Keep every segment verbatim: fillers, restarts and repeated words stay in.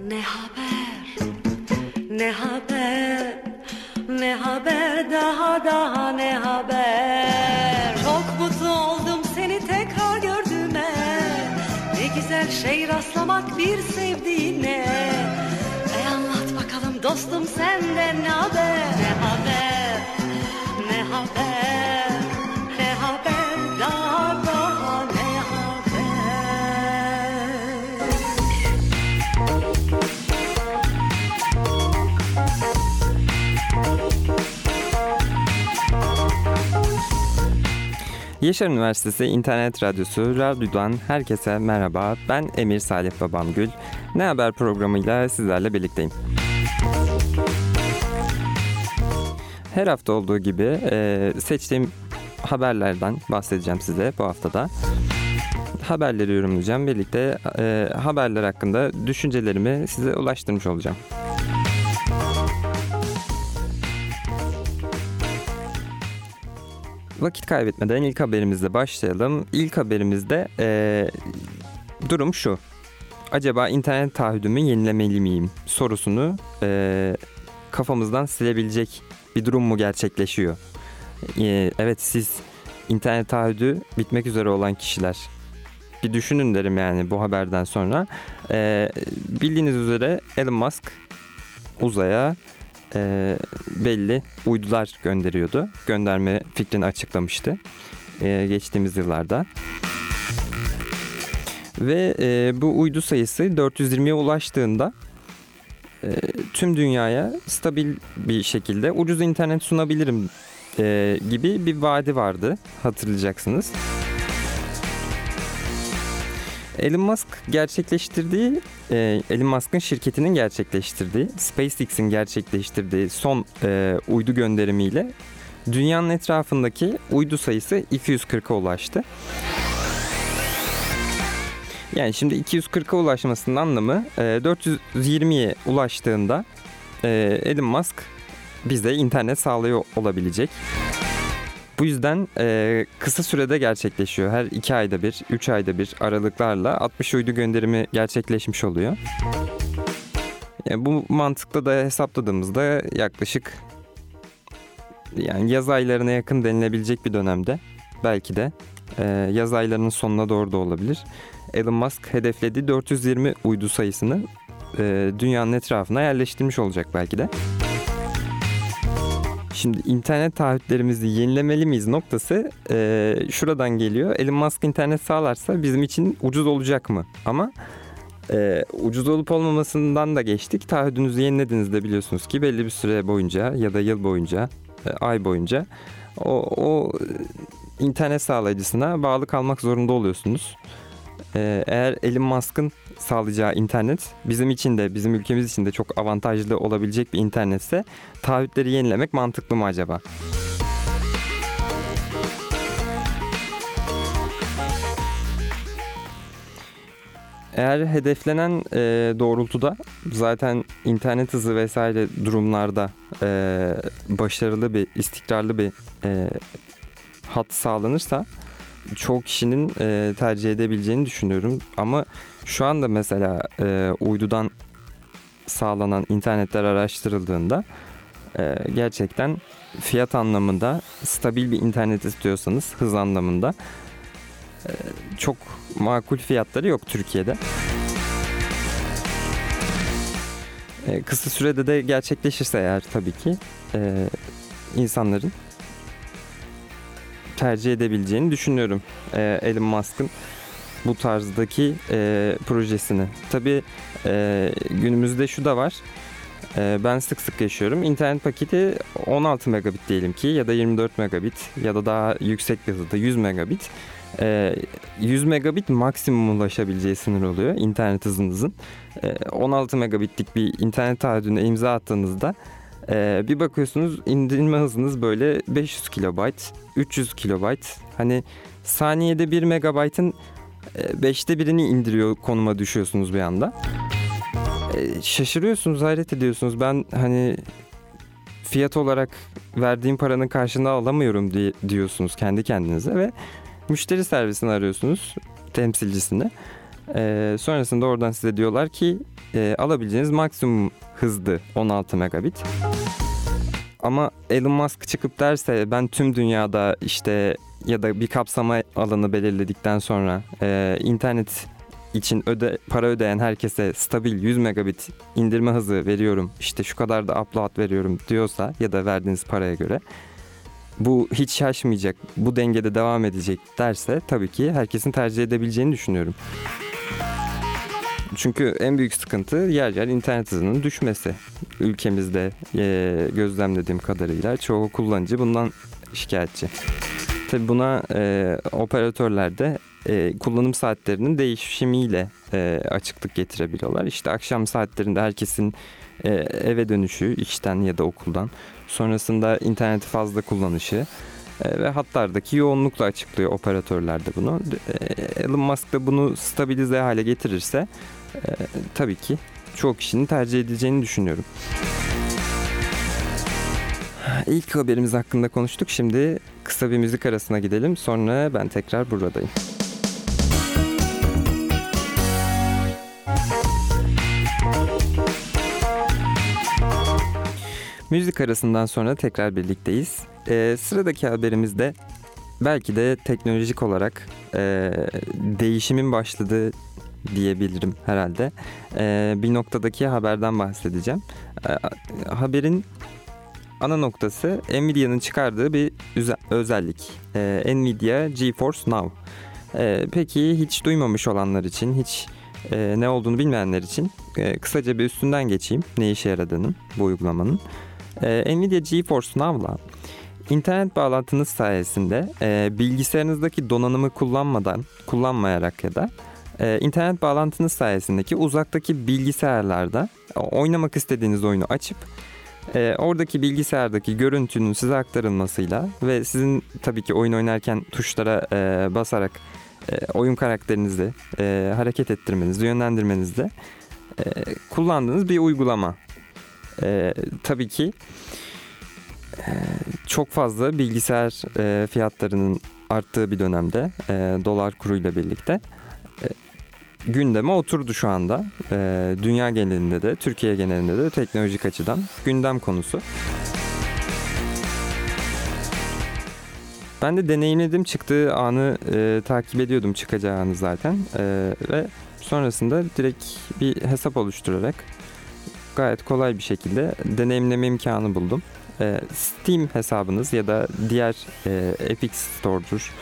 Ne haber, ne haber, ne haber, daha daha ne haber. Çok mutlu oldum seni tekrar gördüğüme. Ne güzel şey rastlamak bir sevdiğine. E anlat bakalım dostum senden ne haber. Ne haber, ne haber, ne haber, daha daha ne haber. Yaşar Üniversitesi İnternet Radyosu Radyo'dan herkese merhaba. Ben Emir Salih Babamgül. Ne Haber programıyla sizlerle birlikteyim. Her hafta olduğu gibi seçtiğim haberlerden bahsedeceğim size bu haftada. Haberleri yorumlayacağım. Birlikte haberler hakkında düşüncelerimi size ulaştırmış olacağım. Vakit kaybetmeden ilk haberimizle başlayalım. İlk haberimizde ee, durum şu. Acaba internet taahhüdümü yenilemeli miyim sorusunu ee, kafamızdan silebilecek bir durum mu gerçekleşiyor? Ee, evet siz internet taahhüdü bitmek üzere olan kişiler. Bir düşünün derim yani bu haberden sonra. Ee, bildiğiniz üzere Elon Musk uzaya E, belli uydular gönderiyordu. Gönderme fikrini açıklamıştı e, geçtiğimiz yıllarda. Ve e, bu uydu sayısı dört yüz yirmiye ulaştığında e, tüm dünyaya stabil bir şekilde ucuz internet sunabilirim e, gibi bir vaadi vardı, hatırlayacaksınız. Elon Musk gerçekleştirdiği, Elon Musk'ın şirketinin gerçekleştirdiği, SpaceX'in gerçekleştirdiği son e, uydu gönderimiyle dünyanın etrafındaki uydu sayısı iki yüz kırka ulaştı. Yani şimdi iki yüz kırka ulaşmasının anlamı e, dört yüz yirmiye ulaştığında e, Elon Musk bize internet sağlıyor olabilecek. Bu yüzden e, kısa sürede gerçekleşiyor. Her iki ayda bir, üç ayda bir aralıklarla altmış uydu gönderimi gerçekleşmiş oluyor. Yani bu mantıkla da hesapladığımızda yaklaşık yani yaz aylarına yakın denilebilecek bir dönemde, belki de e, yaz aylarının sonuna doğru da olabilir, Elon Musk hedeflediği dört yüz yirmi uydu sayısını e, dünyanın etrafına yerleştirmiş olacak belki de. Şimdi internet taahhütlerimizi yenilemeli miyiz noktası e, şuradan geliyor. Elon Musk internet sağlarsa bizim için ucuz olacak mı? Ama e, ucuz olup olmamasından da geçtik. Taahhüdünüzü yenilediğinizde biliyorsunuz ki belli bir süre boyunca ya da yıl boyunca, e, ay boyunca o, o internet sağlayıcısına bağlı kalmak zorunda oluyorsunuz. E, eğer Elon Musk'ın sağlayacağı internet bizim için de, bizim ülkemiz için de çok avantajlı olabilecek bir internetse taahhütleri yenilemek mantıklı mı acaba? Eğer hedeflenen e, doğrultuda zaten internet hızı vesaire durumlarda e, başarılı bir, istikrarlı bir e, hat sağlanırsa çoğu kişinin e, tercih edebileceğini düşünüyorum. Ama şu anda mesela e, uydudan sağlanan internetler araştırıldığında e, gerçekten fiyat anlamında stabil bir internet istiyorsanız, hız anlamında e, çok makul fiyatları yok Türkiye'de. E, kısa sürede de gerçekleşirse eğer tabii ki e, insanların tercih edebileceğini düşünüyorum ee, Elon Musk'ın bu tarzdaki e, projesini. Tabii e, günümüzde şu da var, e, ben sık sık yaşıyorum, internet paketi on altı megabit diyelim ki ya da yirmi dört megabit ya da daha yüksek bir hızda yüz megabit. E, yüz megabit maksimum ulaşabileceği sınır oluyor internet hızınızın. E, on altı megabitlik bir internet taahhüdüne imza attığınızda Ee, bir bakıyorsunuz indirme hızınız böyle beş yüz kilobayt, üç yüz kilobayt. Hani saniyede bir megabaytın beşte birini indiriyor konuma düşüyorsunuz bir anda. Ee, şaşırıyorsunuz, hayret ediyorsunuz. Ben hani fiyat olarak verdiğim paranın karşılığını alamıyorum diye diyorsunuz kendi kendinize ve müşteri servisini arıyorsunuz, temsilcisini. Ee, sonrasında oradan size diyorlar ki e, alabileceğiniz maksimum hızdı on altı megabit. Ama Elon Musk çıkıp derse ben tüm dünyada işte ya da bir kapsama alanı belirledikten sonra e, internet için öde, para ödeyen herkese stabil yüz megabit indirme hızı veriyorum, işte şu kadar da upload veriyorum diyorsa ya da verdiğiniz paraya göre bu hiç şaşmayacak, bu dengede devam edecek derse tabii ki herkesin tercih edebileceğini düşünüyorum. Çünkü en büyük sıkıntı yer yer internet hızının düşmesi. Ülkemizde e, gözlemlediğim kadarıyla çoğu kullanıcı bundan şikayetçi. Tabii buna e, operatörler de e, kullanım saatlerinin değişimiyle e, açıklık getirebiliyorlar. İşte akşam saatlerinde herkesin e, eve dönüşü, işten ya da okuldan, sonrasında interneti fazla kullanışı e, ve hatlardaki yoğunlukla açıklıyor operatörler de bunu. E, Elon Musk da bunu stabilize hale getirirse e, tabii ki çoğu kişinin tercih edileceğini düşünüyorum. İlk haberimiz hakkında konuştuk. Şimdi kısa bir müzik arasına gidelim. Sonra ben tekrar buradayım. Müzik arasından sonra tekrar birlikteyiz. Ee, sıradaki haberimizde belki de teknolojik olarak e, değişimin başladığı diyebilirim herhalde. E, bir noktadaki haberden bahsedeceğim. E, haberin ana noktası Nvidia'nın çıkardığı bir üze- özellik. Ee, Nvidia GeForce Now. Ee, peki hiç duymamış olanlar için, hiç e, ne olduğunu bilmeyenler için e, kısaca bir üstünden geçeyim ne işe yaradığının, bu uygulamanın. Ee, Nvidia GeForce Now'la internet bağlantınız sayesinde e, bilgisayarınızdaki donanımı kullanmadan, kullanmayarak ya da e, internet bağlantınız sayesindeki uzaktaki bilgisayarlarda oynamak istediğiniz oyunu açıp E, oradaki bilgisayardaki görüntünün size aktarılmasıyla ve sizin tabii ki oyun oynarken tuşlara e, basarak e, oyun karakterinizi e, hareket ettirmenizle, yönlendirmenizle e, kullandığınız bir uygulama. E, tabii ki e, çok fazla bilgisayar e, fiyatlarının arttığı bir dönemde e, dolar kuruyla birlikte e, gündeme oturdu şu anda. Ee, dünya genelinde de, Türkiye genelinde de teknolojik açıdan gündem konusu. Ben de deneyimledim. Çıktığı anı e, takip ediyordum, çıkacağı anı zaten. E, ve sonrasında direkt bir hesap oluşturarak gayet kolay bir şekilde deneyimleme imkanı buldum. E, Steam hesabınız ya da diğer e, Epic Store'dur,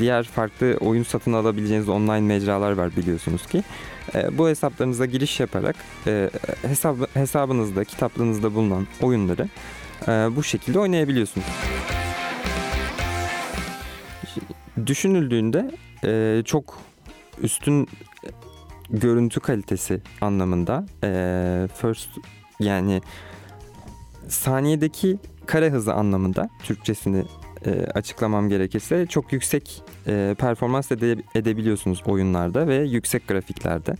diğer farklı oyun satın alabileceğiniz online mecralar var biliyorsunuz ki. Bu hesaplarınıza giriş yaparak hesap, hesabınızda, kitaplığınızda bulunan oyunları bu şekilde oynayabiliyorsunuz. Düşünüldüğünde çok üstün görüntü kalitesi anlamında first, yani saniyedeki kare hızı anlamında, Türkçesini E, açıklamam gerekirse çok yüksek e, performans ede, edebiliyorsunuz oyunlarda ve yüksek grafiklerde.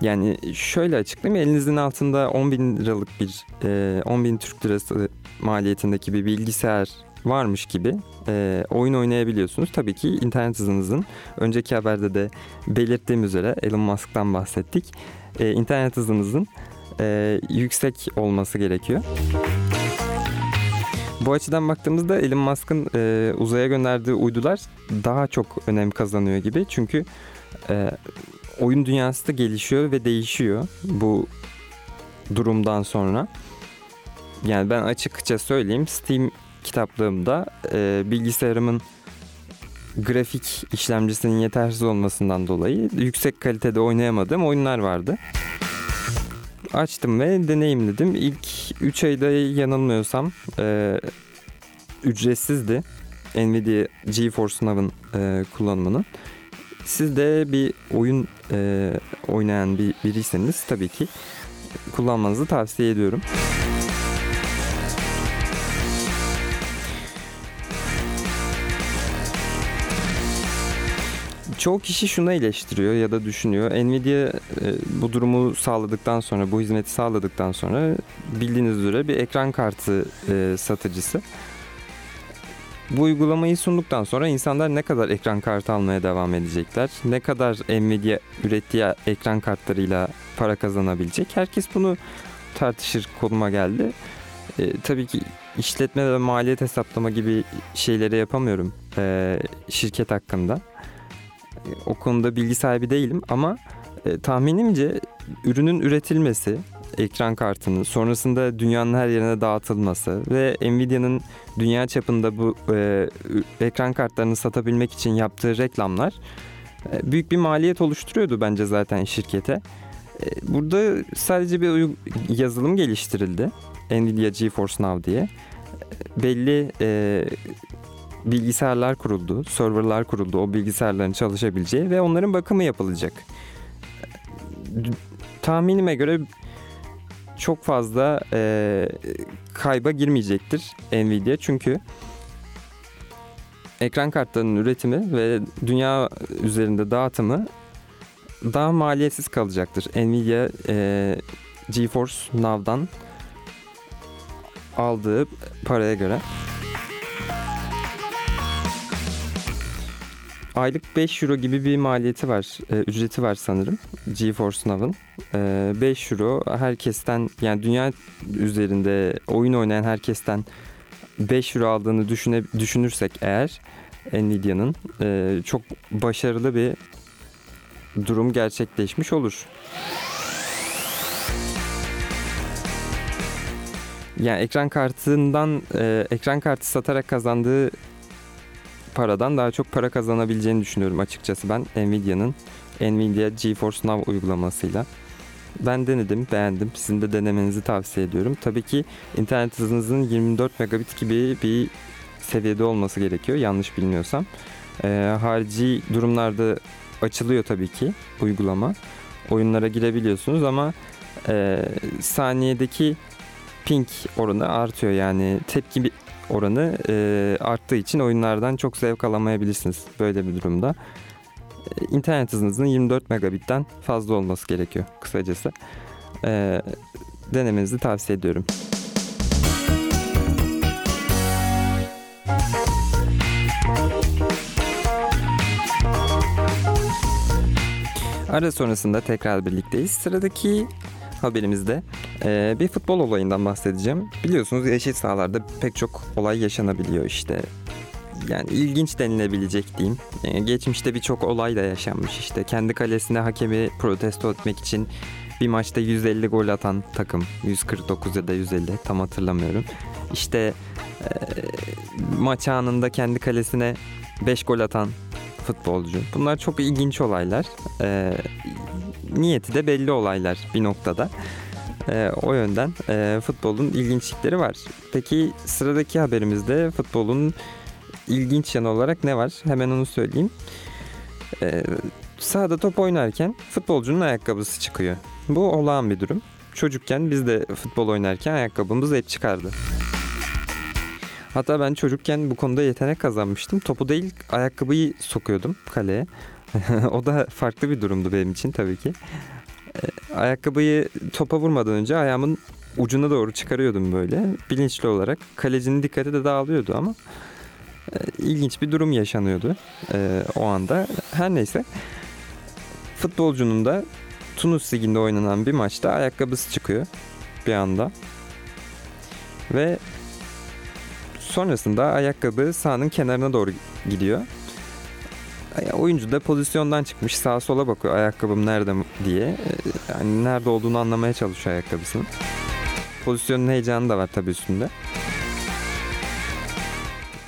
Yani şöyle açıklayayım, elinizin altında on bin liralık bir e, on bin Türk lirası maliyetindeki bir bilgisayar varmış gibi e, oyun oynayabiliyorsunuz. Tabii ki internet hızınızın, önceki haberde de belirttiğim üzere Elon Musk'tan bahsettik. E, internet hızınızın e, yüksek olması gerekiyor. Bu açıdan baktığımızda Elon Musk'ın e, uzaya gönderdiği uydular daha çok önem kazanıyor gibi. Çünkü e, oyun dünyası da gelişiyor ve değişiyor bu durumdan sonra. Yani ben açıkça söyleyeyim, Steam kitaplığımda e, bilgisayarımın grafik işlemcisinin yetersiz olmasından dolayı yüksek kalitede oynayamadığım oyunlar vardı. Açtım ve deneyimledim. İlk üç ayda yanılmıyorsam e, ücretsizdi Nvidia GeForce Now'ın e, kullanımının. Siz de bir oyun e, oynayan bir, biriyseniz tabii ki kullanmanızı tavsiye ediyorum. Çoğu kişi şunu eleştiriyor ya da düşünüyor. Nvidia bu durumu sağladıktan sonra, bu hizmeti sağladıktan sonra bildiğiniz üzere bir ekran kartı satıcısı. Bu uygulamayı sunduktan sonra insanlar ne kadar ekran kartı almaya devam edecekler, ne kadar Nvidia ürettiği ekran kartlarıyla para kazanabilecek, herkes bunu tartışır konuma geldi. E, tabii ki işletme ve maliyet hesaplama gibi şeyleri yapamıyorum e, şirket hakkında. E, o konuda bilgi sahibi değilim ama e, tahminimce ürünün üretilmesi, ekran kartının sonrasında dünyanın her yerine dağıtılması ve Nvidia'nın dünya çapında bu e, ekran kartlarını satabilmek için yaptığı reklamlar e, büyük bir maliyet oluşturuyordu bence zaten şirkete. E, burada sadece bir yazılım geliştirildi. Nvidia GeForce Now diye. Belli e, bilgisayarlar kuruldu, serverlar kuruldu, o bilgisayarların çalışabileceği ve onların bakımı yapılacak. Tahminime göre çok fazla e, kayba girmeyecektir Nvidia, çünkü ekran kartlarının üretimi ve dünya üzerinde dağıtımı daha maliyetsiz kalacaktır. Nvidia e, GeForce Now'dan aldığı paraya göre. Aylık beş euro gibi bir maliyeti var, e, ücreti var sanırım GeForce Now'ın. E, beş euro herkesten, yani dünya üzerinde oyun oynayan herkesten beş euro aldığını düşüne, düşünürsek eğer Nvidia'nın e, çok başarılı bir durum gerçekleşmiş olur. Yani ekran kartından, e, ekran kartı satarak kazandığı paradan daha çok para kazanabileceğini düşünüyorum açıkçası ben Nvidia'nın Nvidia GeForce Now uygulamasıyla. Ben denedim, beğendim. Sizin de denemenizi tavsiye ediyorum. Tabii ki internet hızınızın yirmi dört megabit gibi bir seviyede olması gerekiyor, yanlış bilmiyorsam. E, harici durumlarda açılıyor tabii ki uygulama. Oyunlara girebiliyorsunuz ama e, saniyedeki ping oranı artıyor, yani tepki oranı e, arttığı için oyunlardan çok zevk alamayabilirsiniz böyle bir durumda. E, internet hızınızın yirmi dört megabitten fazla olması gerekiyor kısacası. E, denemenizi tavsiye ediyorum. Ara sonrasında tekrar birlikteyiz. Sıradaki haberimizde e, bir futbol olayından bahsedeceğim. Biliyorsunuz eşit sahalarda pek çok olay yaşanabiliyor işte. Yani ilginç denilebilecek diyeyim. E, geçmişte birçok olay da yaşanmış işte. Kendi kalesine hakemi protesto etmek için bir maçta yüz elli gol atan takım. yüz kırk dokuz ya da yüz elli, tam hatırlamıyorum. İşte e, maç anında kendi kalesine beş gol atan futbolcu. Bunlar çok ilginç olaylar. E, niyeti de belli olaylar bir noktada. E, o yönden e, futbolun ilginçlikleri var. Peki sıradaki haberimizde futbolun ilginç yanı olarak ne var? Hemen onu söyleyeyim. E, sahada top oynarken futbolcunun ayakkabısı çıkıyor. Bu olağan bir durum. Çocukken biz de futbol oynarken ayakkabımız hep çıkardı. Hatta ben çocukken bu konuda yetenek kazanmıştım. Topu değil, ayakkabıyı sokuyordum kaleye. O da farklı bir durumdu benim için tabii ki. Ayakkabıyı topa vurmadan önce ayağımın ucuna doğru çıkarıyordum böyle. Bilinçli olarak. Kalecinin dikkati de dağılıyordu ama ilginç bir durum yaşanıyordu o anda. Her neyse. Futbolcunun da Tunus Ligi'nde oynanan bir maçta ayakkabısı çıkıyor bir anda. Ve sonrasında ayakkabı sahanın kenarına doğru gidiyor. Oyuncu da pozisyondan çıkmış, sağa sola bakıyor ayakkabım nerede diye. Yani nerede olduğunu anlamaya çalışıyor ayakkabısının. Pozisyonun heyecanı da var tabii üstünde.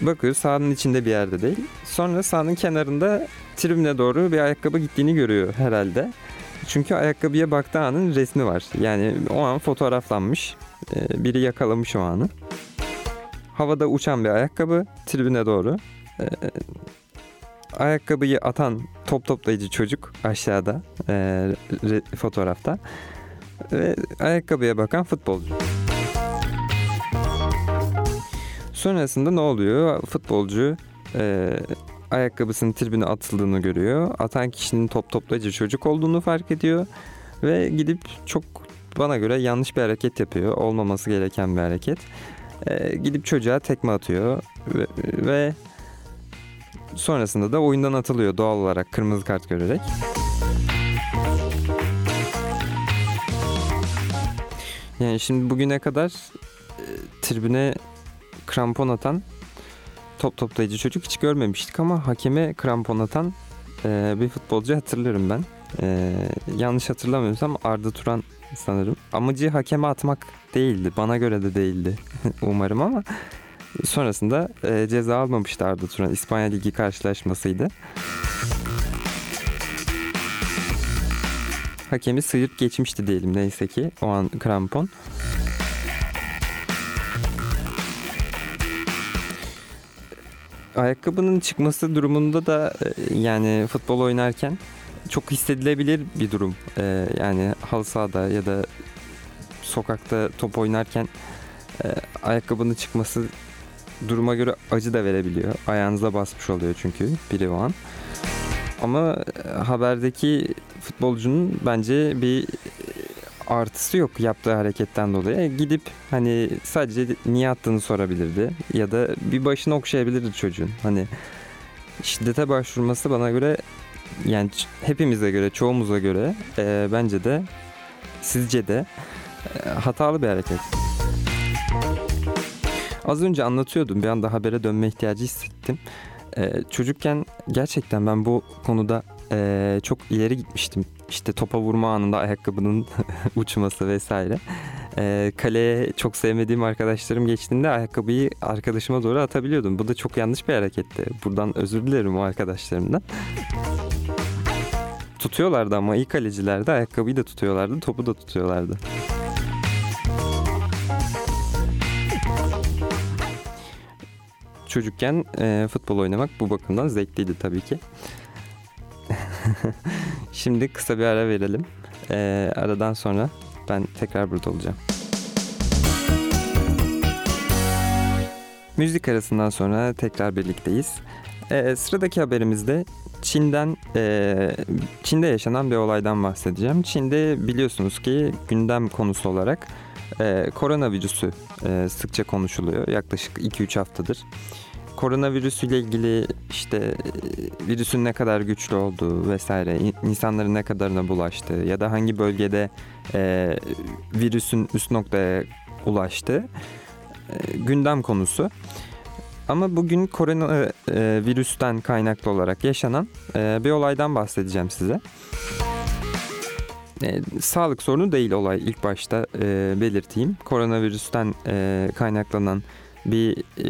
Bakıyor, sahanın içinde bir yerde değil. Sonra sahanın kenarında tribüne doğru bir ayakkabı gittiğini görüyor herhalde. Çünkü ayakkabıya baktığı anın resmi var. Yani o an fotoğraflanmış. Biri yakalamış o anı. Havada uçan bir ayakkabı tribüne doğru. Ee, ayakkabıyı atan top toplayıcı çocuk aşağıda e, re, fotoğrafta. Ve ayakkabıya bakan futbolcu. Sonrasında ne oluyor? Futbolcu e, ayakkabısının tribüne atıldığını görüyor. Atan kişinin top toplayıcı çocuk olduğunu fark ediyor. Ve gidip çok bana göre yanlış bir hareket yapıyor. Olmaması gereken bir hareket. e, gidip çocuğa tekme atıyor ve, ve sonrasında da oyundan atılıyor doğal olarak kırmızı kart görerek. Yani şimdi bugüne kadar e, tribüne krampon atan top toplayıcı çocuk hiç görmemiştik ama hakeme krampon atan e, bir futbolcu hatırlıyorum ben. E, yanlış hatırlamıyorsam Arda Turan sanırım. Amacı hakeme atmak değildi. Bana göre de değildi umarım ama sonrasında e, ceza almamıştı Arda Turan. İspanya Ligi karşılaşmasıydı. Hakemi sıyırıp geçmişti diyelim neyse ki o an krampon. Ayakkabının çıkması durumunda da yani futbol oynarken çok hissedilebilir bir durum. Ee, yani halı sahada ya da sokakta top oynarken e, ayakkabının çıkması duruma göre acı da verebiliyor. Ayağınıza basmış oluyor çünkü biri o an. Ama haberdeki futbolcunun bence bir artısı yok yaptığı hareketten dolayı. Gidip hani sadece niye attığını sorabilirdi ya da bir başını okşayabilirdi çocuğun. Hani şiddete başvurması bana göre, yani hepimize göre, çoğumuza göre e, bence de sizce de e, hatalı bir hareket. Az önce anlatıyordum, bir anda habere dönme ihtiyacı hissettim. Ee, çocukken gerçekten ben bu konuda e, çok ileri gitmiştim. İşte topa vurma anında ayakkabının uçması vesaire. Ee, kaleye çok sevmediğim arkadaşlarım geçtiğinde ayakkabıyı arkadaşıma doğru atabiliyordum. Bu da çok yanlış bir hareketti. Buradan özür dilerim o arkadaşlarımdan. Tutuyorlardı ama iyi kalecilerdi. Ayakkabıyı da tutuyorlardı, topu da tutuyorlardı. Çocukken e, futbol oynamak bu bakımdan zevkliydi tabii ki. Şimdi kısa bir ara verelim. E, aradan sonra ben tekrar burada olacağım. Müzik arasından sonra tekrar birlikteyiz. E, sıradaki haberimizde Çin'den, e, Çin'de yaşanan bir olaydan bahsedeceğim. Çin'de biliyorsunuz ki gündem konusu olarak e, koronavirüsü e, sıkça konuşuluyor. Yaklaşık iki üç haftadır. Koronavirüsüyle ilgili işte virüsün ne kadar güçlü olduğu vesaire, insanların ne kadarına bulaştığı ya da hangi bölgede e, virüsün üst noktaya ulaştığı e, gündem konusu. Ama bugün koronavirüsten e, kaynaklı olarak yaşanan e, bir olaydan bahsedeceğim size. E, sağlık sorunu değil olay, ilk başta e, belirteyim. Koronavirüsten e, kaynaklanan bir e,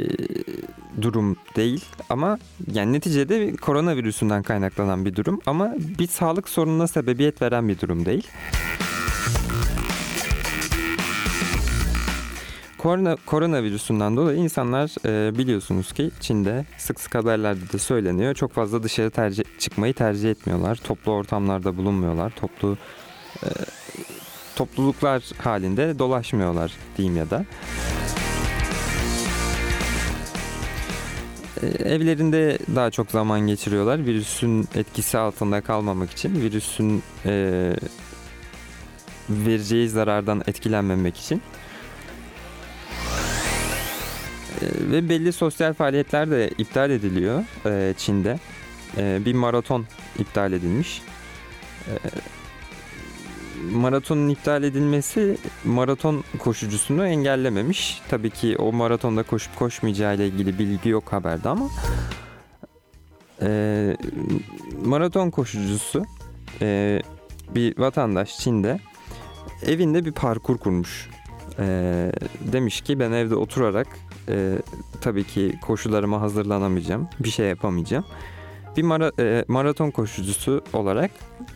durum değil ama yani neticede koronavirüsünden kaynaklanan bir durum ama bir sağlık sorununa sebebiyet veren bir durum değil. Korona, koronavirüsünden dolayı insanlar e, biliyorsunuz ki Çin'de sık sık haberlerde de söyleniyor. Çok fazla dışarı tercih, çıkmayı tercih etmiyorlar. Toplu ortamlarda bulunmuyorlar. Toplu e, topluluklar halinde dolaşmıyorlar diyeyim ya da. Evlerinde daha çok zaman geçiriyorlar virüsün etkisi altında kalmamak için, virüsün e, vereceği zarardan etkilenmemek için e, ve belli sosyal faaliyetler de iptal ediliyor e, Çin'de. E, bir maraton iptal edilmiş. E, maratonun iptal edilmesi maraton koşucusunu engellememiş. Tabii ki o maratonda koşup koşmayacağı ile ilgili bilgi yok haberde ama e, maraton koşucusu e, bir vatandaş Çin'de evinde bir parkur kurmuş. E, demiş ki ben evde oturarak e, tabii ki koşularıma hazırlanamayacağım, bir şey yapamayacağım. Bir mara, e, maraton koşucusu olarak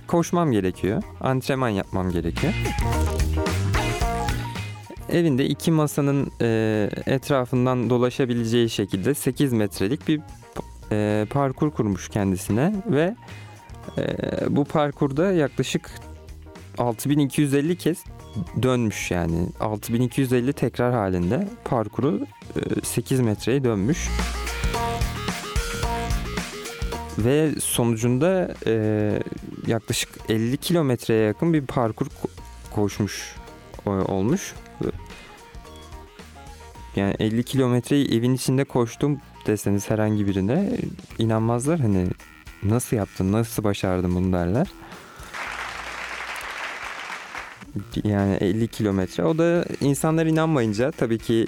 koşmam gerekiyor. Antrenman yapmam gerekiyor. Evinde iki masanın e, etrafından dolaşabileceği şekilde sekiz metrelik bir e, parkur kurmuş kendisine ve e, bu parkurda yaklaşık altı bin iki yüz elli kez dönmüş, yani altı bin iki yüz elli tekrar halinde parkuru e, sekiz metreyi dönmüş. Ve sonucunda e, yaklaşık elli kilometreye yakın bir parkur koşmuş olmuş. yani elli kilometreyi evin içinde koştum deseniz herhangi birine inanmazlar, hani nasıl yaptın, nasıl başardın bunu derler. Yani elli kilometre. O da insanlar inanmayınca tabii ki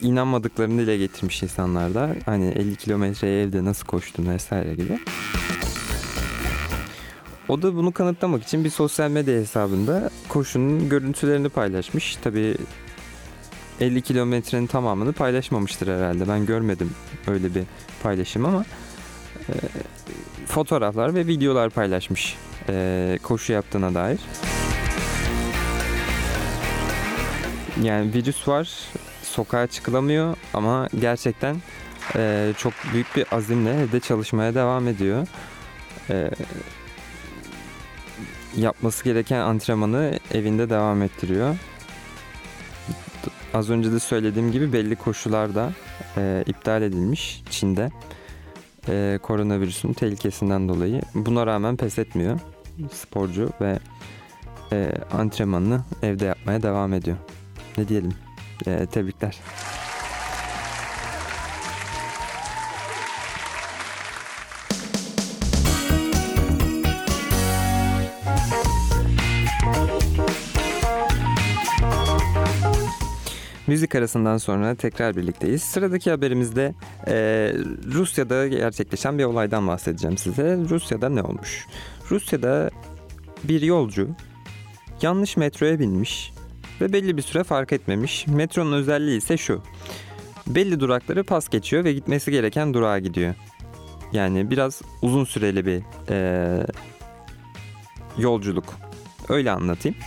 inanmadıklarını dile getirmiş insanlar da. Hani elli kilometreye evde nasıl koştun vesaire gibi. O da bunu kanıtlamak için bir sosyal medya hesabında koşunun görüntülerini paylaşmış. Tabii elli kilometrenin tamamını paylaşmamıştır herhalde. Ben görmedim öyle bir paylaşım ama e, fotoğraflar ve videolar paylaşmış e, koşu yaptığına dair. Yani virüs var, sokağa çıkılamıyor ama gerçekten e, çok büyük bir azimle evde çalışmaya devam ediyor. E, yapması gereken antrenmanı evinde devam ettiriyor. Az önce de söylediğim gibi belli koşular da e, iptal edilmiş Çin'de. E, koronavirüsün tehlikesinden dolayı. Buna rağmen pes etmiyor sporcu ve e, antrenmanını evde yapmaya devam ediyor. Ne diyelim? E, tebrikler. Müzik arasından sonra tekrar birlikteyiz. Sıradaki haberimizde e, Rusya'da gerçekleşen bir olaydan bahsedeceğim size. Rusya'da ne olmuş? Rusya'da bir yolcu yanlış metroya binmiş ve belli bir süre fark etmemiş. Metronun özelliği ise şu: belli durakları pas geçiyor ve gitmesi gereken durağa gidiyor. Yani biraz uzun süreli bir e, yolculuk. Öyle anlatayım.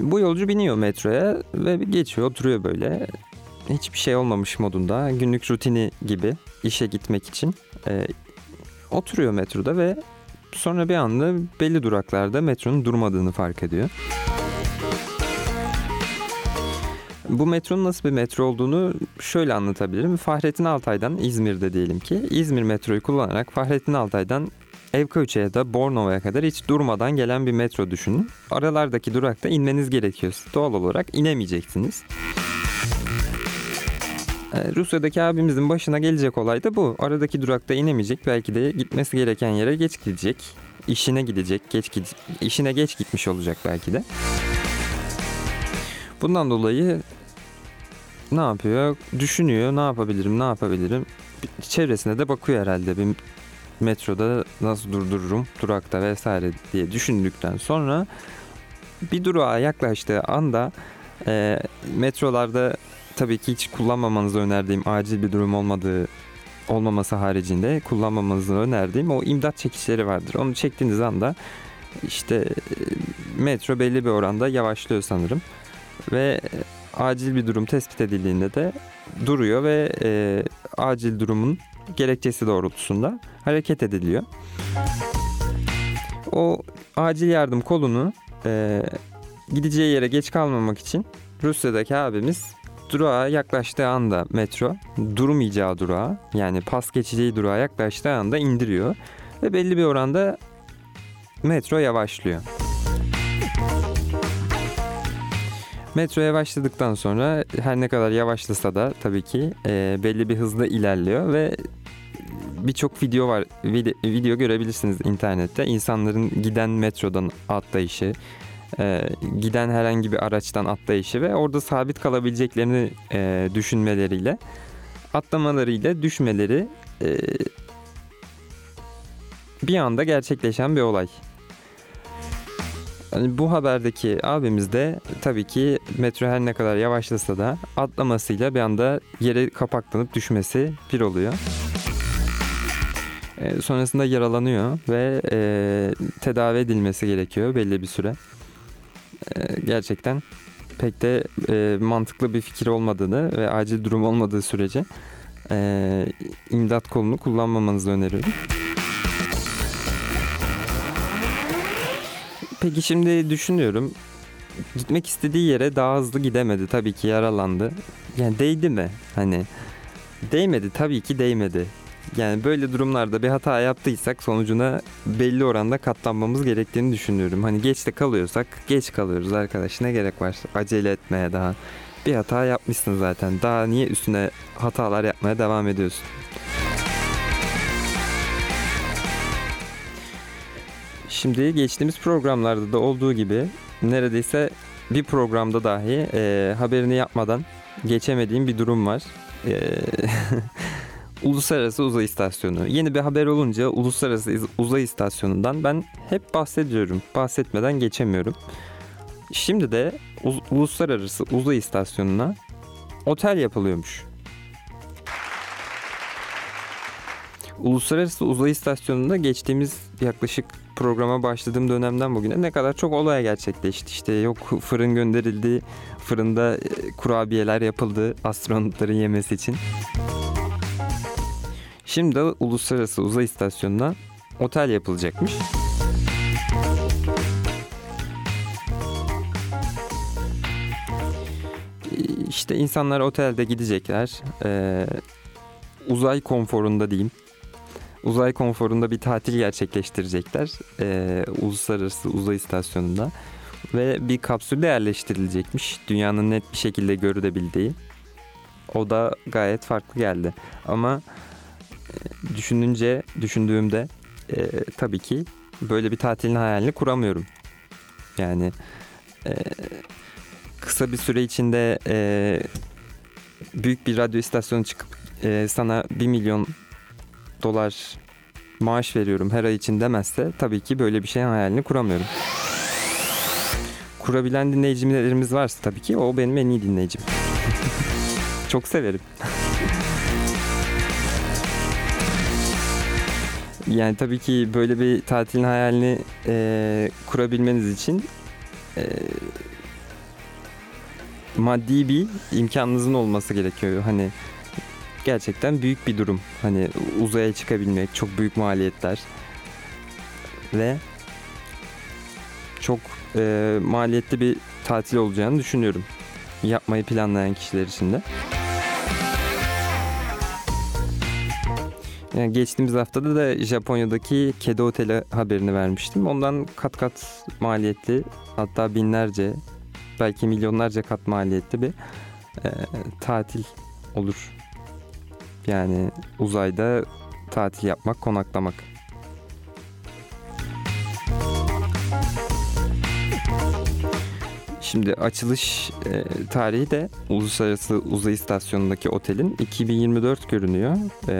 Bu yolcu biniyor metroya ve geçiyor, oturuyor böyle. Hiçbir şey olmamış modunda, günlük rutini gibi işe gitmek için. E, oturuyor metroda ve sonra bir anda belli duraklarda metronun durmadığını fark ediyor. Bu metronun nasıl bir metro olduğunu şöyle anlatabilirim. Fahrettin Altay'dan İzmir'de diyelim ki, İzmir metroyu kullanarak Fahrettin Altay'dan Evköy ya da Bornova'ya kadar hiç durmadan gelen bir metro düşünün. Aralardaki durakta inmeniz gerekiyor. Doğal olarak inemeyeceksiniz. Ee, Rusya'daki abimizin başına gelecek olay da bu. Aradaki durakta inemeyecek. Belki de gitmesi gereken yere geç gidecek. İşine gidecek. Geç gidecek. İşine geç gitmiş olacak belki de. Bundan dolayı ne yapıyor? Düşünüyor. Ne yapabilirim? Ne yapabilirim? Çevresine de bakıyor herhalde. Bir metroda nasıl durdururum, durakta vesaire diye düşündükten sonra bir durağa yaklaştığı anda e, metrolarda tabii ki hiç kullanmamanızı önerdiğim, acil bir durum olmadığı olmaması haricinde kullanmamanızı önerdiğim o imdat çekişleri vardır. Onu çektiğiniz anda işte e, metro belli bir oranda yavaşlıyor sanırım ve e, acil bir durum tespit edildiğinde de duruyor ve e, acil durumun gerekçesi doğrultusunda hareket ediliyor. O acil yardım kolunu e, gideceği yere geç kalmamak için Rusya'daki abimiz durağa yaklaştığı anda metro durmayacağı durağa, yani pas geçeceği durağa yaklaştığı anda indiriyor ve belli bir oranda metro yavaşlıyor. Metro yavaşladıktan sonra her ne kadar yavaşlasa da tabii ki e, belli bir hızla ilerliyor ve birçok video var, video, video görebilirsiniz internette. İnsanların giden metrodan atlayışı, e, giden herhangi bir araçtan atlayışı ve orada sabit kalabileceklerini e, düşünmeleriyle, atlamalarıyla düşmeleri e, bir anda gerçekleşen bir olay. Bu haberdeki abimiz de tabii ki metro her ne kadar yavaşlasa da atlamasıyla bir anda yere kapaklanıp düşmesi bir oluyor. E, sonrasında yaralanıyor ve e, tedavi edilmesi gerekiyor belli bir süre. E, gerçekten pek de e, mantıklı bir fikir olmadığını ve acil durum olmadığı sürece e, imdat kolunu kullanmamanızı öneriyorum. Peki şimdi düşünüyorum, gitmek istediği yere daha hızlı gidemedi, tabii ki yaralandı. Yani değdi mi? Hani değmedi, tabii ki değmedi. Yani böyle durumlarda bir hata yaptıysak sonucuna belli oranda katlanmamız gerektiğini düşünüyorum. Hani geç de kalıyorsak geç kalıyoruz arkadaş, ne gerek var acele etmeye daha. Bir hata yapmışsın zaten, daha niye üstüne hatalar yapmaya devam ediyorsun? Şimdi geçtiğimiz programlarda da olduğu gibi neredeyse bir programda dahi e, haberini yapmadan geçemediğim bir durum var. E, Uluslararası Uzay İstasyonu. Yeni bir haber olunca Uluslararası Uzay İstasyonu'ndan ben hep bahsediyorum. Bahsetmeden geçemiyorum. Şimdi de U- Uluslararası Uzay İstasyonu'na otel yapılıyormuş. Uluslararası Uzay İstasyonu'nda geçtiğimiz yaklaşık programa başladığım dönemden bugüne ne kadar çok olay gerçekleşti. İşte yok fırın gönderildi, fırında kurabiyeler yapıldı astronotların yemesi için. Şimdi de Uluslararası Uzay İstasyonu'na otel yapılacakmış. İşte insanlar otelde gidecekler. Ee, uzay konforunda diyeyim. Uzay konforunda bir tatil gerçekleştirecekler. Ee, Uluslararası Uzay İstasyonu'nda. Ve bir kapsülde yerleştirilecekmiş. Dünyanın net bir şekilde görülebildiği. O da gayet farklı geldi. Ama düşününce, düşündüğümde e, tabii ki böyle bir tatilin hayalini kuramıyorum. Yani e, kısa bir süre içinde e, büyük bir radyo istasyonu çıkıp e, sana bir milyon dolar maaş veriyorum her ay için demezse tabii ki böyle bir şeyin hayalini kuramıyorum. Kurabilen dinleyicilerimiz varsa tabii ki o benim en iyi dinleyicim. Çok severim. Yani tabii ki böyle bir tatilin hayalini e, kurabilmeniz için e, maddi bir imkanınızın olması gerekiyor. Hani gerçekten büyük bir durum. Hani uzaya çıkabilmek, çok büyük maliyetler ve çok e, maliyetli bir tatil olacağını düşünüyorum. Yapmayı planlayan kişiler için de. Yani geçtiğimiz haftada da Japonya'daki Kedo Oteli haberini vermiştim. Ondan kat kat maliyetli, hatta binlerce, belki milyonlarca kat maliyetli bir e, tatil olur. Yani uzayda tatil yapmak, konaklamak. Şimdi açılış e, tarihi de Uluslararası Uzay İstasyonu'ndaki otelin iki bin yirmi dört görünüyor. E,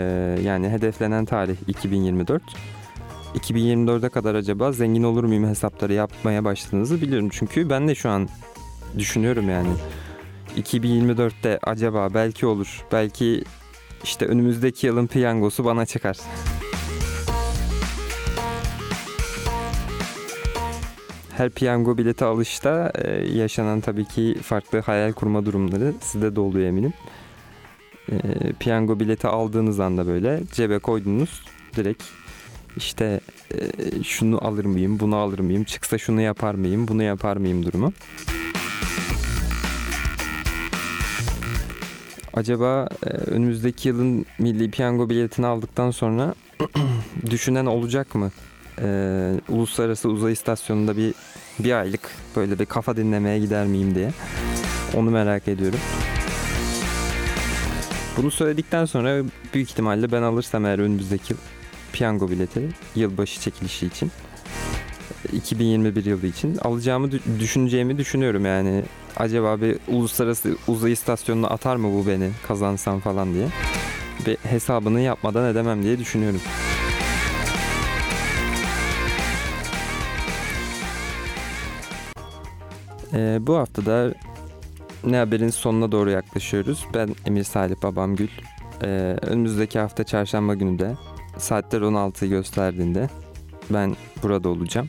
yani hedeflenen tarih iki bin yirmi dört. iki bin yirmi dörde kadar acaba zengin olur muyum hesapları yapmaya başladığınızı biliyorum. Çünkü ben de şu an düşünüyorum yani. iki bin yirmi dörtte acaba belki olur. Belki işte önümüzdeki yılın piyangosu bana çıkar. Her piyango bileti alışta e, yaşanan tabii ki farklı hayal kurma durumları sizde de oluyor eminim. E, piyango bileti aldığınız anda böyle cebe koydunuz direkt işte e, şunu alır mıyım, bunu alır mıyım, çıksa şunu yapar mıyım, bunu yapar mıyım durumu. Acaba e, önümüzdeki yılın milli piyango biletini aldıktan sonra düşünen olacak mı? Ee, Uluslararası Uzay İstasyonu'nda bir bir aylık böyle bir kafa dinlemeye gider miyim diye onu merak ediyorum. Bunu söyledikten sonra büyük ihtimalle ben alırsam eğer önümüzdeki piyango bileti yılbaşı çekilişi için iki bin yirmi bir yılı için alacağımı düşüneceğimi düşünüyorum yani. Acaba bir Uluslararası Uzay İstasyonu'na atar mı bu beni kazansam falan diye bir hesabını yapmadan edemem diye düşünüyorum. Ee, bu hafta da Ne Haber'in sonuna doğru yaklaşıyoruz. Ben Emir Salih Babamgül. Ee, önümüzdeki hafta çarşamba günü de saatler on altıyı gösterdiğinde ben burada olacağım.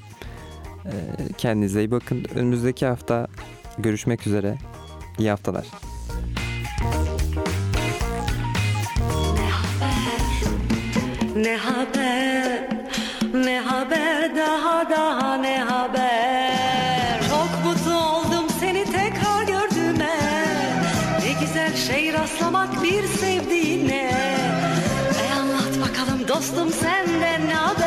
Ee, kendinize iyi bakın. Önümüzdeki hafta görüşmek üzere. İyi haftalar. Ne haber? Ne haber? Daha daha ne haber? Şey rastlamak bir sevdiğine, ne anlatmak dostum senden ne haber?